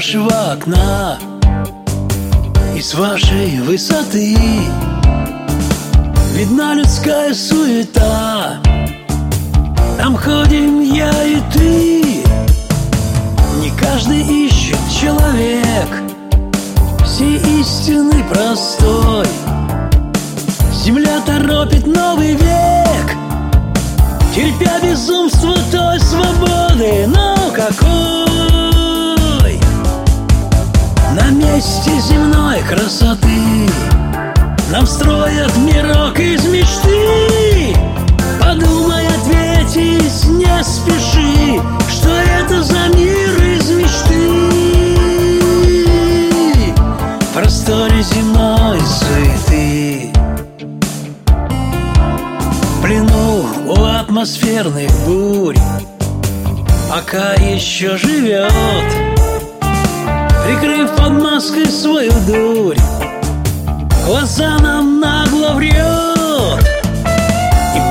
вашего окна и с вашей высоты видна людская суета. Там ходим я и ты. Не каждый ищет человек всей истины простой. Земля торопит новый век, терпя безумство той свободы. Но какой на месте земной красоты нам строят мирок из мечты. Подумай, ответись, не спеши, что это за мир из мечты в просторе земной суеты, в плену у атмосферных бурь. Пока еще живет, прикрыв под маской свою дурь, глаза нам нагло врет и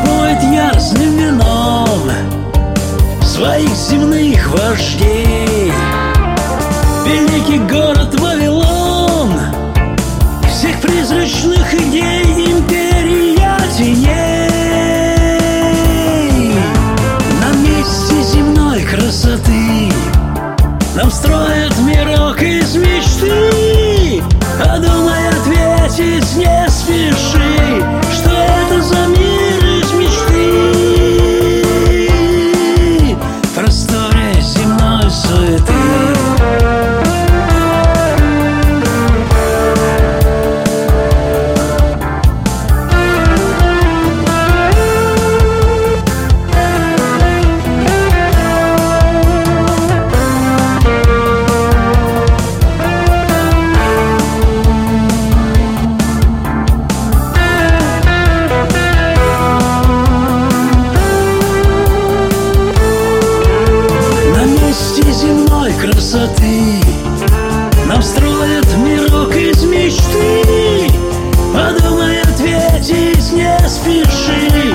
поет яростным вином своих земных вождей. Великий город Вавилон всех призрачных идей, империя теней. На месте земной красоты нам строят мирок из мечты. Подумай, ответить, не спеши, что это за мир из мечты в просторе земной суеты. Нам строят мирок из мечты. Подумай, ответить, не спеши.